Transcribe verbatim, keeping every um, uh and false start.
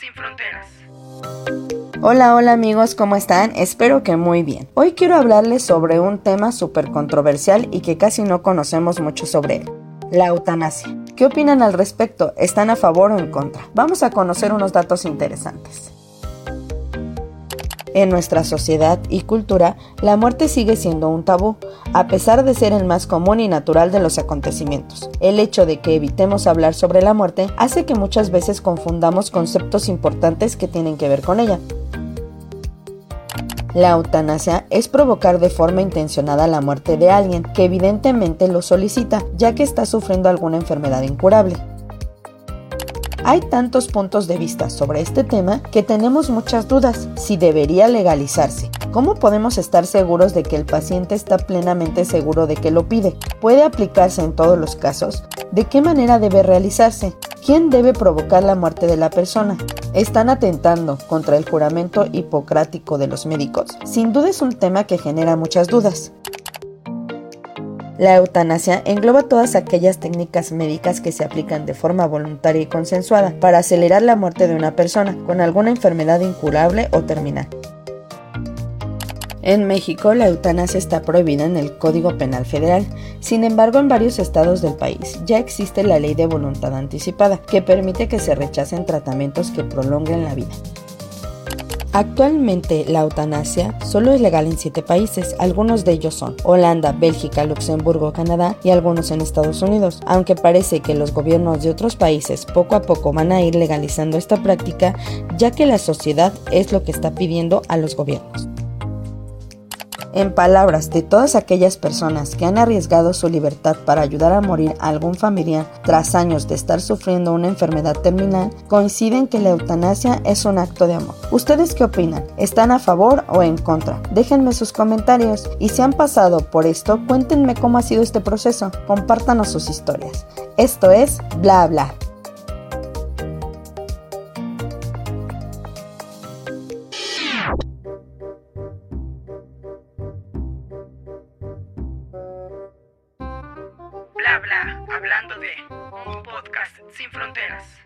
sin fronteras. Hola, hola amigos, ¿cómo están? Espero que muy bien. Hoy quiero hablarles sobre un tema súper controversial y que casi no conocemos mucho sobre él: la eutanasia. ¿Qué opinan al respecto? ¿Están a favor o en contra? Vamos a conocer unos datos interesantes. En nuestra sociedad y cultura, la muerte sigue siendo un tabú, a pesar de ser el más común y natural de los acontecimientos. El hecho de que evitemos hablar sobre la muerte hace que muchas veces confundamos conceptos importantes que tienen que ver con ella. La eutanasia es provocar de forma intencionada la muerte de alguien que evidentemente lo solicita, ya que está sufriendo alguna enfermedad incurable. Hay tantos puntos de vista sobre este tema que tenemos muchas dudas. Si debería legalizarse, ¿cómo podemos estar seguros de que el paciente está plenamente seguro de que lo pide? ¿Puede aplicarse en todos los casos? ¿De qué manera debe realizarse? ¿Quién debe provocar la muerte de la persona? ¿Están atentando contra el juramento hipocrático de los médicos? Sin duda es un tema que genera muchas dudas. La eutanasia engloba todas aquellas técnicas médicas que se aplican de forma voluntaria y consensuada para acelerar la muerte de una persona con alguna enfermedad incurable o terminal. En México, la eutanasia está prohibida en el Código Penal Federal. Sin embargo, en varios estados del país ya existe la Ley de Voluntad Anticipada, que permite que se rechacen tratamientos que prolonguen la vida. Actualmente la eutanasia solo es legal en siete países, algunos de ellos son Holanda, Bélgica, Luxemburgo, Canadá y algunos en Estados Unidos. Aunque parece que los gobiernos de otros países poco a poco van a ir legalizando esta práctica, ya que la sociedad es lo que está pidiendo a los gobiernos. En palabras de todas aquellas personas que han arriesgado su libertad para ayudar a morir a algún familiar tras años de estar sufriendo una enfermedad terminal, coinciden que la eutanasia es un acto de amor. ¿Ustedes qué opinan? ¿Están a favor o en contra? Déjenme sus comentarios y si han pasado por esto, cuéntenme cómo ha sido este proceso. Compártanos sus historias. Esto es Bla Bla. Bla Bla, hablando de un podcast sin fronteras.